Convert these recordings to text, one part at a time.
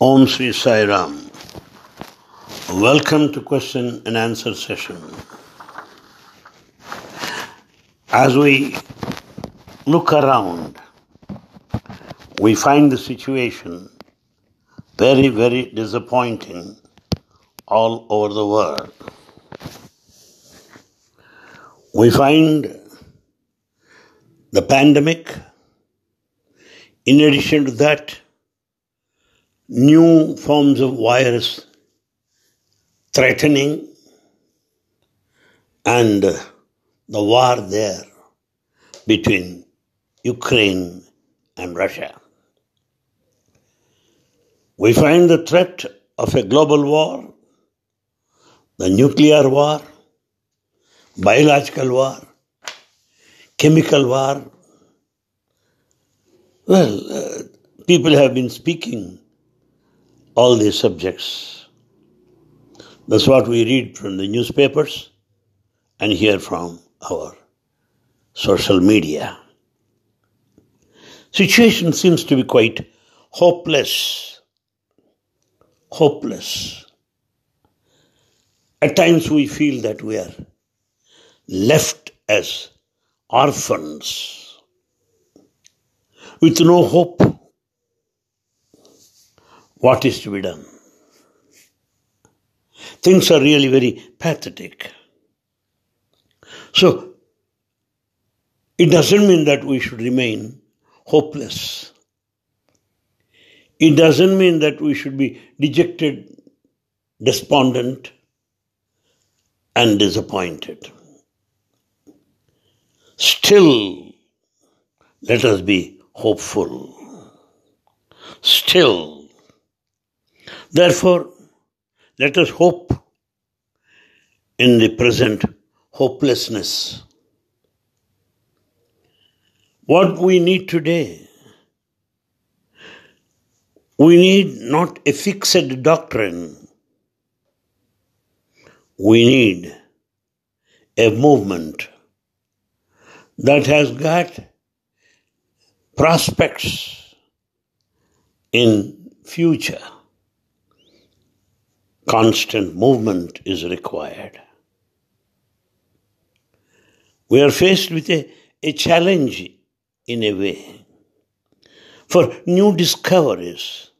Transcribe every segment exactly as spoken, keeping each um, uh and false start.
Om Sri Sai Ram. Welcome to question and answer session. As we look around, we find the situation very, very disappointing all over the world. We find the pandemic. In addition to that, new forms of virus threatening, and the war there between Ukraine and Russia. We find the threat of a global war, the nuclear war, biological war, chemical war. Well, uh, people have been speaking all these subjects. That's what we read from the newspapers and hear from our social media. Situation seems to be quite hopeless. Hopeless. At times we feel that we are left as orphans with no hope. What is to be done? Things are really very pathetic. So, it doesn't mean that we should remain hopeless. It doesn't mean that we should be dejected, despondent, and disappointed. Still, let us be hopeful. Still, therefore, let us hope in the present hopelessness. What we need today, we need not a fixed doctrine. We need a movement that has got prospects in future. Constant movement is required. We are faced with a, a challenge in a way for new discoveries,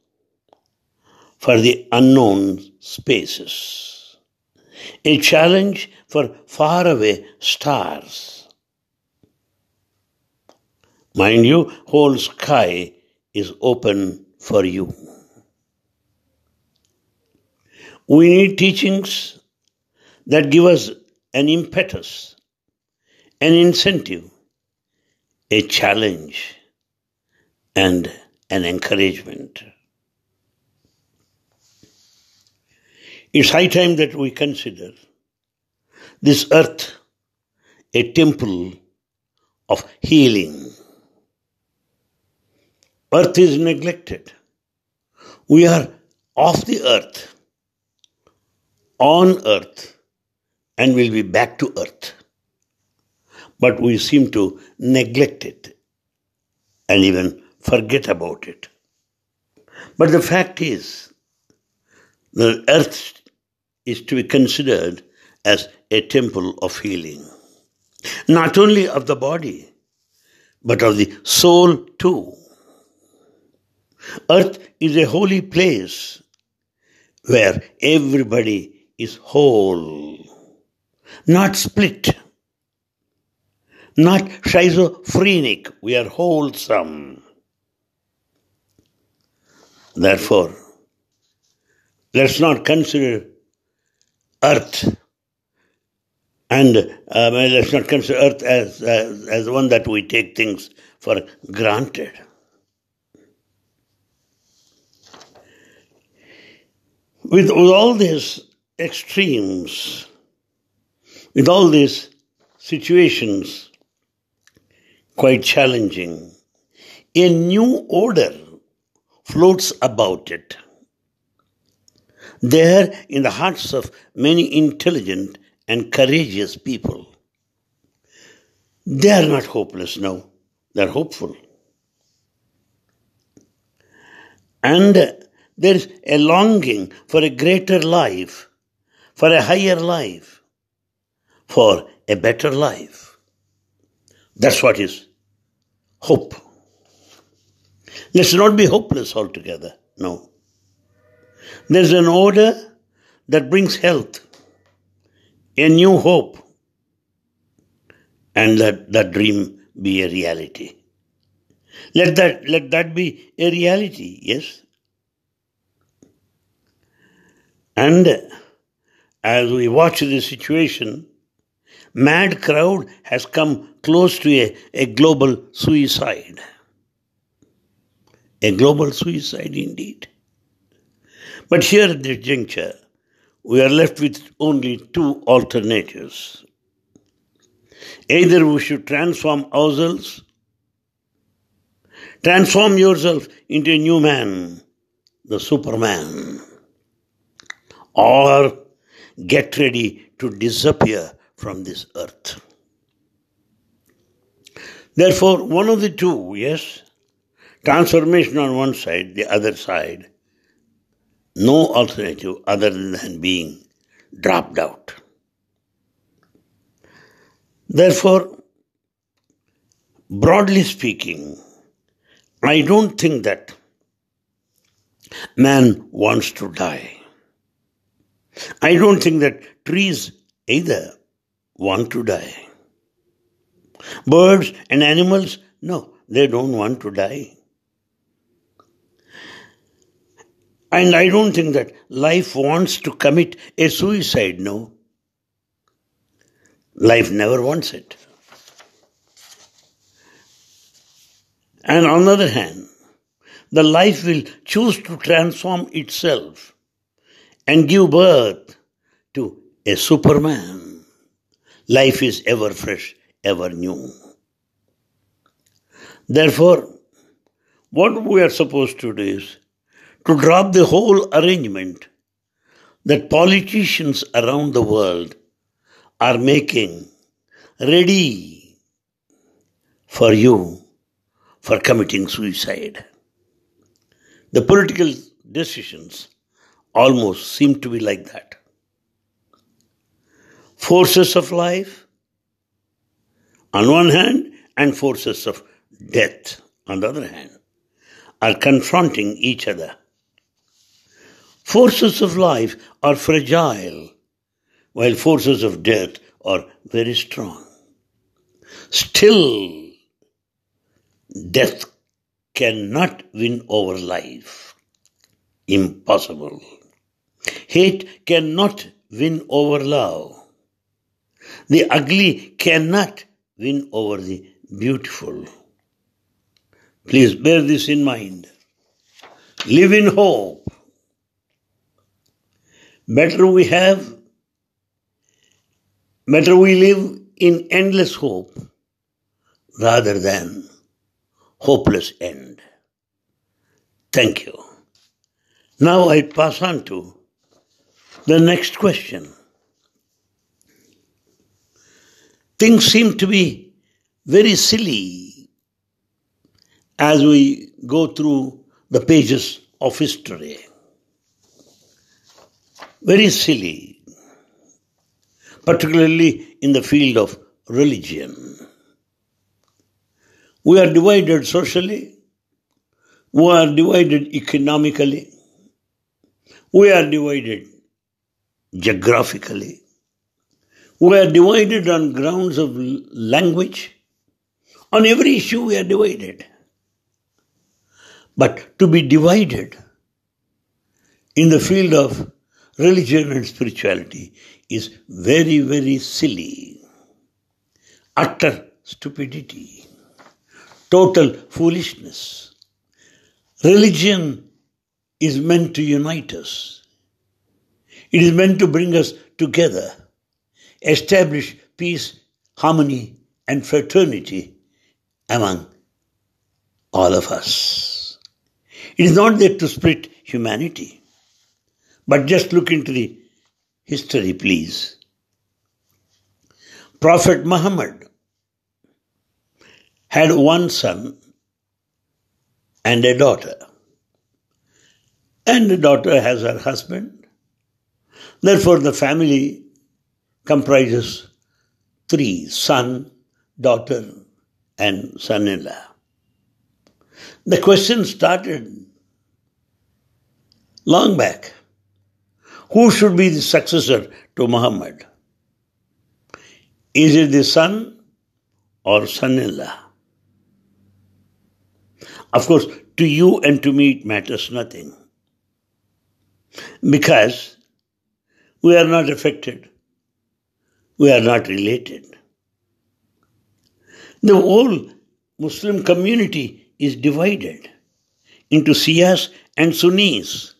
for the unknown spaces, a challenge for faraway stars. Mind you, whole sky is open for you. We need teachings that give us an impetus, an incentive, a challenge, and an encouragement. It's high time that we consider this earth a temple of healing. Earth is neglected. We are off the earth. On earth, and we'll be back to earth. But we seem to neglect it and even forget about it. But the fact is, the earth is to be considered as a temple of healing, not only of the body, but of the soul too. Earth is a holy place where everybody is whole, not split, not schizophrenic. We are wholesome. Therefore, let's not consider earth, and uh, let's not consider earth as, as, as one that we take things for granted. With, with all this, extremes, with all these situations quite challenging, a new order floats about it. There in the hearts of many intelligent and courageous people. They are not hopeless now, they are hopeful. And There is a longing for a greater life, for a higher life, for a better life. That's what is hope. Let's not be hopeless altogether, no. There's an order that brings health, a new hope, and let that dream be a reality. Let that, let that be a reality, yes. And as we watch this situation, mad crowd has come close to a, a global suicide. A global suicide indeed. But here at this juncture, we are left with only two alternatives. Either we should transform ourselves, transform yourself into a new man, the Superman, or get ready to disappear from this earth. Therefore, one of the two, yes, transformation on one side, the other side, no alternative other than being dropped out. Therefore, broadly speaking, I don't think that man wants to die. I don't think that trees either want to die. Birds and animals, no, they don't want to die. And I don't think that life wants to commit a suicide, no. Life never wants it. And on the other hand, the life will choose to transform itself and give birth to a Superman. Life is ever fresh, ever new. Therefore, what we are supposed to do is to drop the whole arrangement that politicians around the world are making ready for you for committing suicide. The political decisions almost seem to be like that. Forces of life on one hand and forces of death on the other hand are confronting each other. Forces of life are fragile, while forces of death are very strong. Still, death cannot win over life. Impossible. Hate cannot win over love. The ugly cannot win over the beautiful. Please bear this in mind. Live in hope. Better we have, better we live in endless hope rather than hopeless end. Thank you. Now I pass on to the next question. Things seem to be very silly as we go through the pages of history. Very silly, particularly in the field of religion. We are divided socially, we are divided economically, we are divided geographically, we are divided on grounds of language. On every issue we are divided. But to be divided in the field of religion and spirituality is very, very silly. Utter stupidity. Total foolishness. Religion is meant to unite us. It is meant to bring us together, establish peace, harmony, and fraternity among all of us. It is not there to split humanity. But just look into the history, please. Prophet Muhammad had one son and a daughter. and the daughter has her husband. Therefore, the family comprises three: son, daughter, and son-in-law. The question started long back. Who should be the successor to Muhammad? Is it the son or son-in-law? Of course, to you and to me it matters nothing, because we are not affected, we are not related. The whole Muslim community is divided into Shias and Sunnis.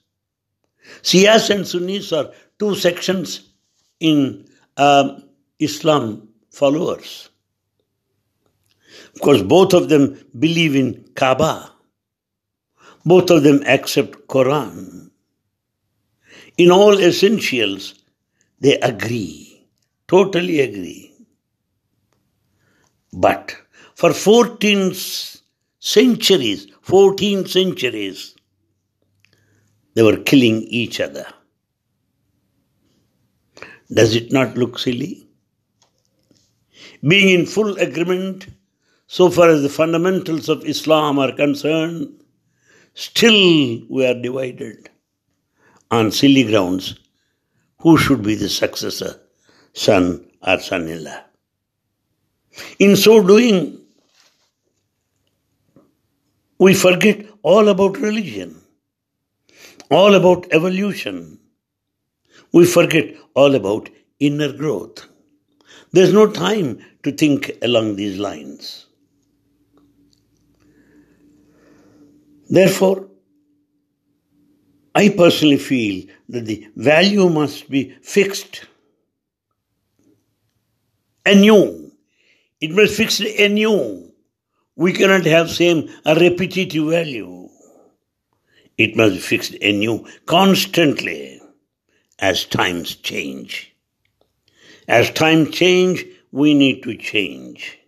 Shias and Sunnis are two sections in uh, Islam followers. Of course, both of them believe in Kaaba. Both of them accept Quran. In all essentials, they agree, totally agree. But for fourteen centuries, fourteen centuries, they were killing each other. Does it not look silly? Being in full agreement, so far as the fundamentals of Islam are concerned, still we are divided on silly grounds. Who should be the successor, son or son-in-law? In so doing, we forget all about religion, all about evolution. We forget all about inner growth. There's no time to think along these lines. Therefore, I personally feel that the value must be fixed anew. It must fix anew. We cannot have same a repetitive value. It must be fixed anew constantly as times change. As times change, we need to change.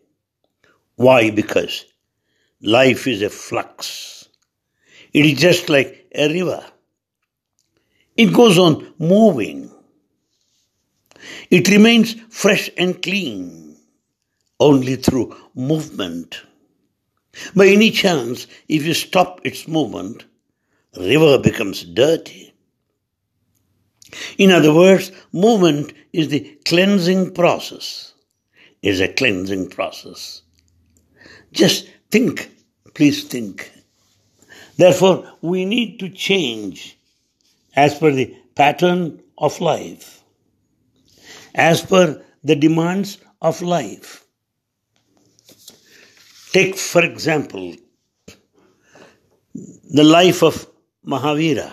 Why? Because life is a flux. It is just like a river. It goes on moving. It remains fresh and clean only through movement. By any chance, if you stop its movement, the river becomes dirty. In other words, movement is the cleansing process, is a cleansing process. Just think, please think. Therefore, we need to change as per the pattern of life, as per the demands of life. Take, for example, the life of Mahavira.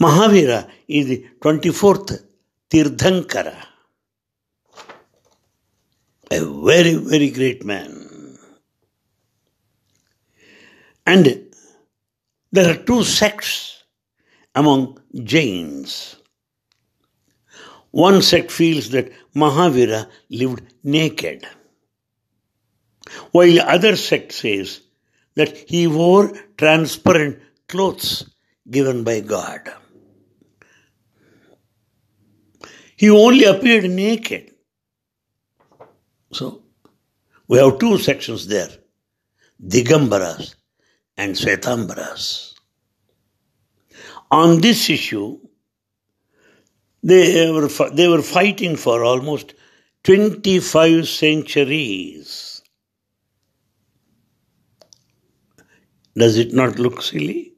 Mahavira is the twenty-fourth Tirthankara, a very, very great man. And there are two sects among Jains. One sect feels that Mahavira lived naked, while the other sect says that he wore transparent clothes given by God. He only appeared naked. So, we have two sections there, Digambaras and Svetambaras. On this issue, they were, they were fighting for almost twenty-five centuries. Does it not look silly?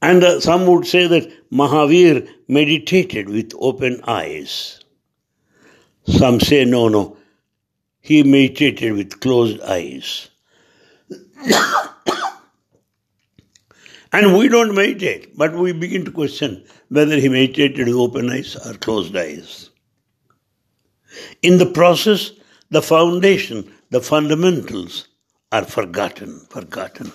And uh, some would say that Mahavir meditated with open eyes. Some say, no, no, he meditated with closed eyes. And we don't meditate, but we begin to question whether he meditated with open eyes or closed eyes. In the process, the foundation, the fundamentals are forgotten, forgotten.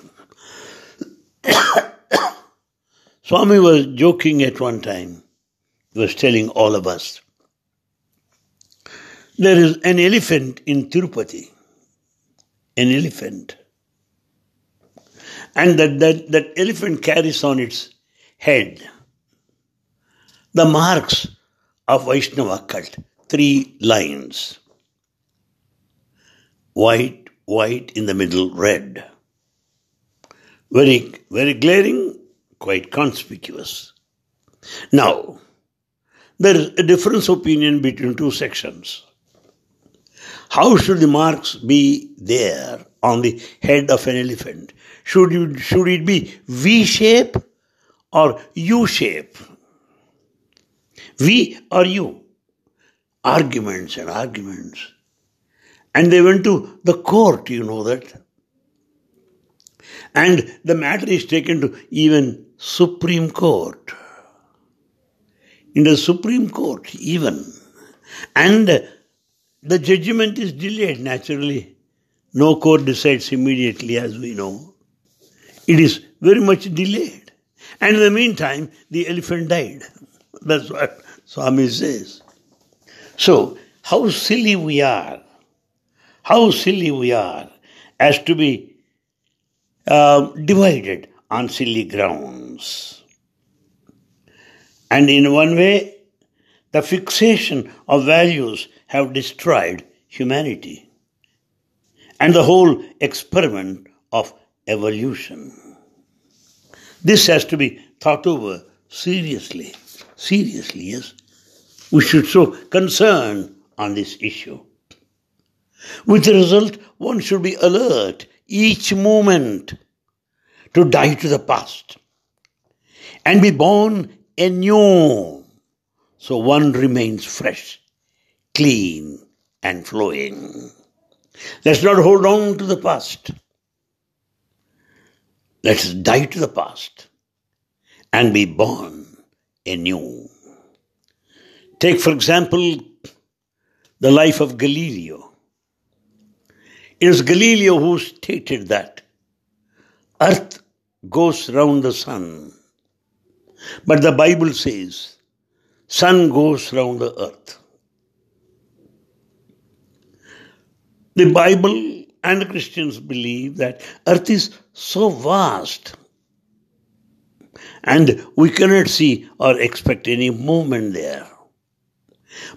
Swami was joking at one time. He was telling all of us, there is an elephant in Tirupati, an elephant. and that, that, that elephant carries on its head. The marks of Vaishnava cult, three lines. White, white, in the middle, red. Very, very glaring, quite conspicuous. Now, there is a difference of opinion between two sections. How should the marks be there on the head of an elephant? Should you, should it be V-shape or U-shape? V or U? Arguments and arguments. And they went to the court, you know that. And the matter is taken to even Supreme Court. In the Supreme Court, even. And the judgment is delayed, naturally. No court decides immediately, as we know. It is very much delayed. And in the meantime, the elephant died. That's what Swami says. So, how silly we are. How silly we are as to be uh, divided on silly grounds. And in one way, the fixation of values have destroyed humanity and the whole experiment of evolution. This has to be thought over seriously. Seriously, yes. We should show concern on this issue. With the result, one should be alert each moment to die to the past and be born anew, so one remains fresh, clean and flowing. Let's not hold on to the past. Let's die to the past and be born anew. Take, for example, the life of Galileo. It is Galileo who stated that Earth goes round the sun, but the Bible says sun goes round the earth. The Bible and the Christians believe that earth is so vast and we cannot see or expect any movement there.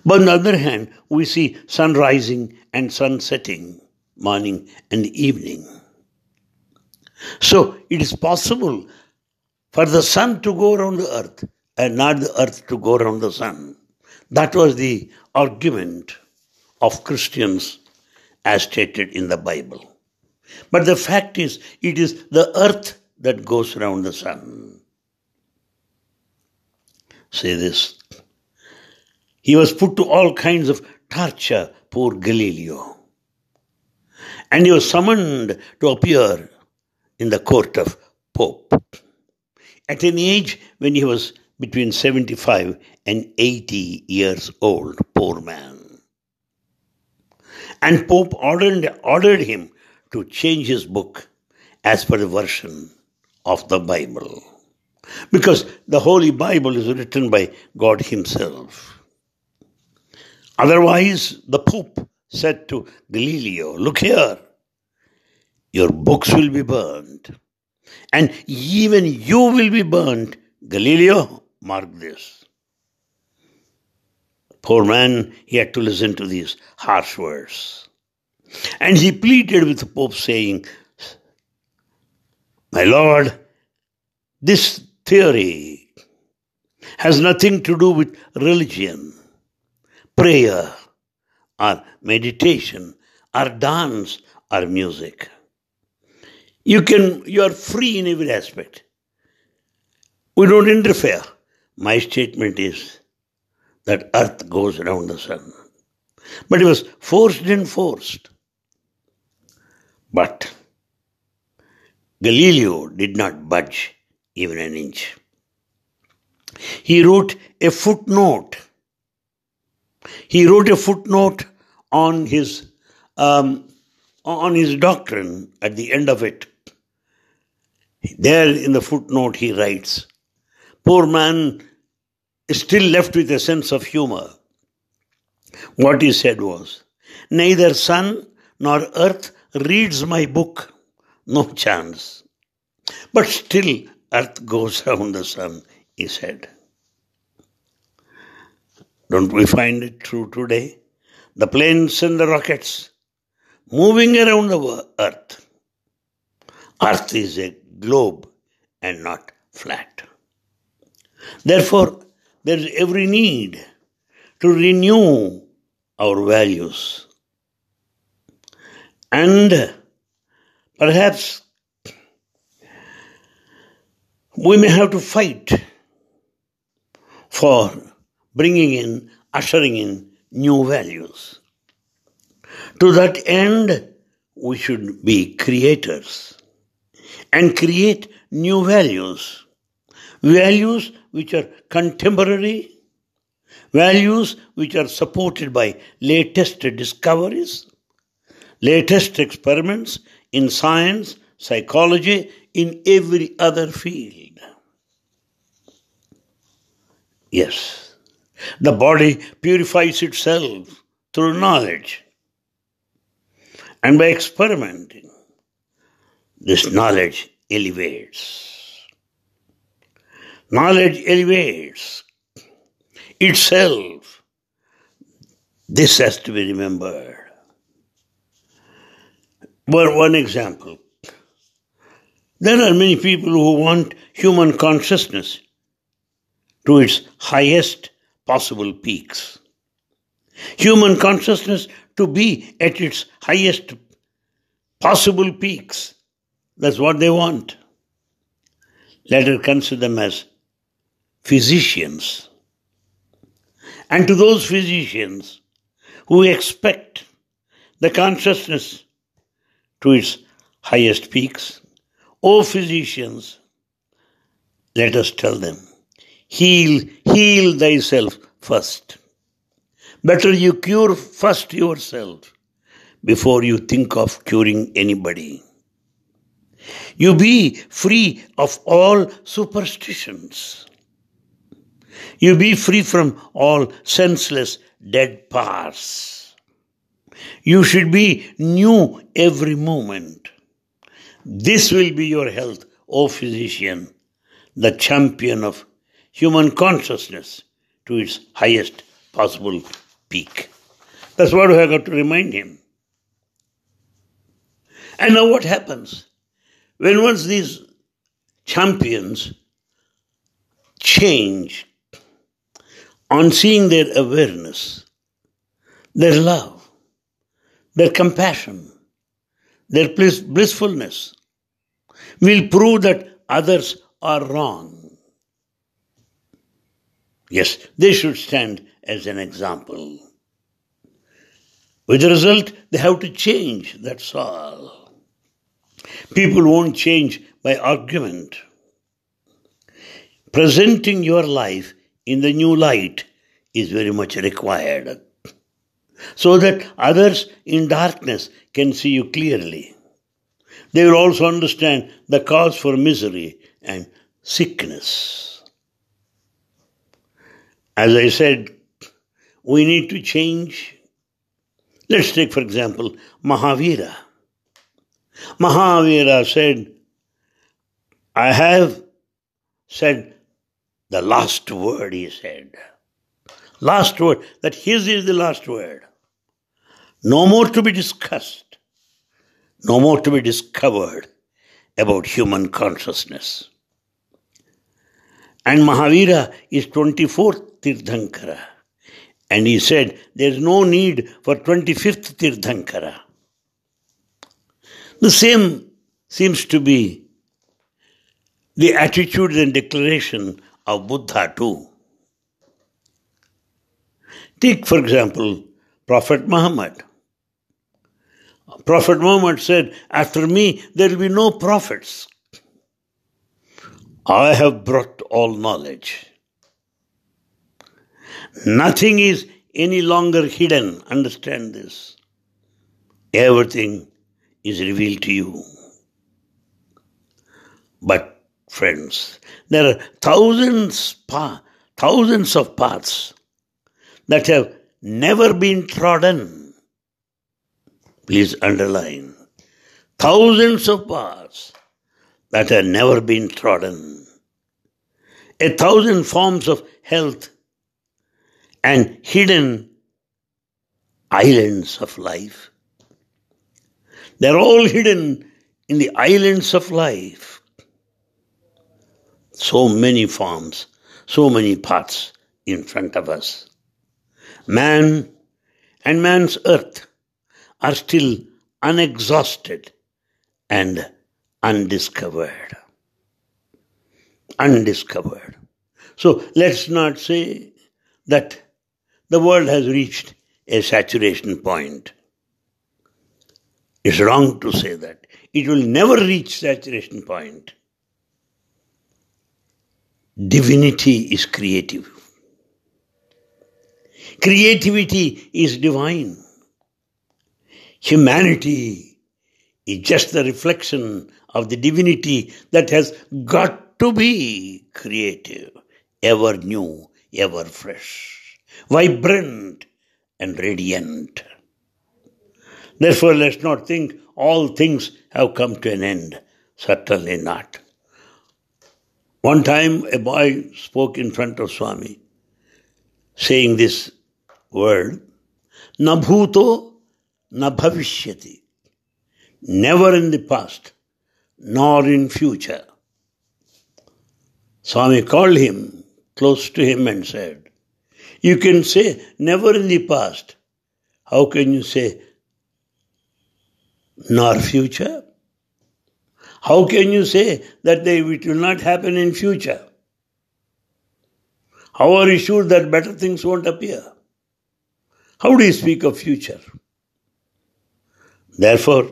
But on the other hand, we see sun rising and sun setting, morning and evening. So it is possible for the sun to go around the earth and not the earth to go around the sun. That was the argument of Christians as stated in the Bible. But the fact is, it is the earth that goes around the sun. Say this. He was put to all kinds of torture, poor Galileo. And he was summoned to appear in the court of Pope at an age when he was between seventy-five and eighty years old, poor man. And Pope ordered, ordered him to change his book as per the version of the Bible, because the Holy Bible is written by God himself. Otherwise, the Pope said to Galileo, "Look here, your books will be burned, and even you will be burned, Galileo, mark this." Poor man, he had to listen to these harsh words. And he pleaded with the Pope saying, "My Lord, this theory has nothing to do with religion, prayer, or meditation, or dance, or music. You can, you are free in every aspect. We don't interfere. My statement is that earth goes around the sun." But it was forced and forced. But Galileo did not budge even an inch. He wrote a footnote. He wrote a footnote on his um, on his doctrine at the end of it. There in the footnote he writes, poor man is still left with a sense of humor. What he said was, "Neither sun nor earth reads my book. No chance. But still earth goes round the sun, he said. Don't we find it true today? The planes and the rockets moving around the earth. Earth is a globe and not flat. Therefore, there is every need to renew our values. And perhaps we may have to fight for bringing in, ushering in new values. To that end, we should be creators and create new values. Values which are contemporary, values which are supported by latest discoveries, latest experiments in science, psychology, in every other field. Yes, the body purifies itself through knowledge and by experimenting. This knowledge elevates. Knowledge elevates itself. This has to be remembered. For one example, there are many people who want human consciousness to its highest possible peaks. Human consciousness to be at its highest possible peaks. That's what they want. Let us consider them as physicians. And to those physicians who expect the consciousness to its highest peaks, O physicians, let us tell them, heal, heal thyself first. Better you cure first yourself before you think of curing anybody. You be free of all superstitions. You be free from all senseless dead paths. You should be new every moment. This will be your health, O physician, the champion of human consciousness to its highest possible peak. That's what we have got to remind him. And now what happens? When once these champions change on seeing their awareness, their love, their compassion, their bliss- blissfulness will prove that others are wrong. Yes, they should stand as an example. With the result, they have to change, that's all. People won't change by argument. Presenting your life in the new light is very much required, so that others in darkness can see you clearly. They will also understand the cause for misery and sickness. As I said, we need to change. Let's take, for example, Mahavira. Mahavira said, I have said the last word, he said. Last word, that his is the last word. No more to be discussed, no more to be discovered about human consciousness. And Mahavira is twenty-fourth Tirthankara. And he said, there is no need for twenty-fifth Tirthankara. The same seems to be the attitude and declaration of Buddha too. Take, for example, Prophet Muhammad. Prophet Muhammad said, after me there will be no prophets. I have brought all knowledge. Nothing is any longer hidden. Understand this. Everything is revealed to you. But friends, there are thousands, pa- thousands of paths that have never been trodden. Please underline. Thousands of paths that had never been trodden, a thousand forms of health and hidden islands of life. They're all hidden in the islands of life. So many forms, so many paths in front of us. Man and man's earth are still unexhausted and undiscovered. Undiscovered. So let's not say that the world has reached a saturation point. It's wrong to say that. It will never reach saturation point. Divinity is creative. Creativity is divine. Humanity is just the reflection of the divinity that has got to be creative, ever new, ever fresh, vibrant and radiant. Therefore, let's not think all things have come to an end. Certainly not. One time a boy spoke in front of Swami, saying this word, Nabhuto Nabhavishyati, never in the past, nor in future. Swami called him close to him and said, you can say never in the past. How can you say nor future? How can you say that they, it will not happen in future? How are you sure that better things won't appear? How do you speak of future? Therefore,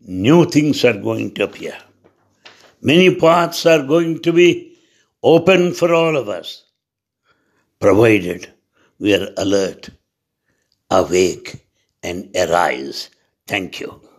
new things are going to appear. Many paths are going to be open for all of us, provided we are alert, awake, and arise. Thank you.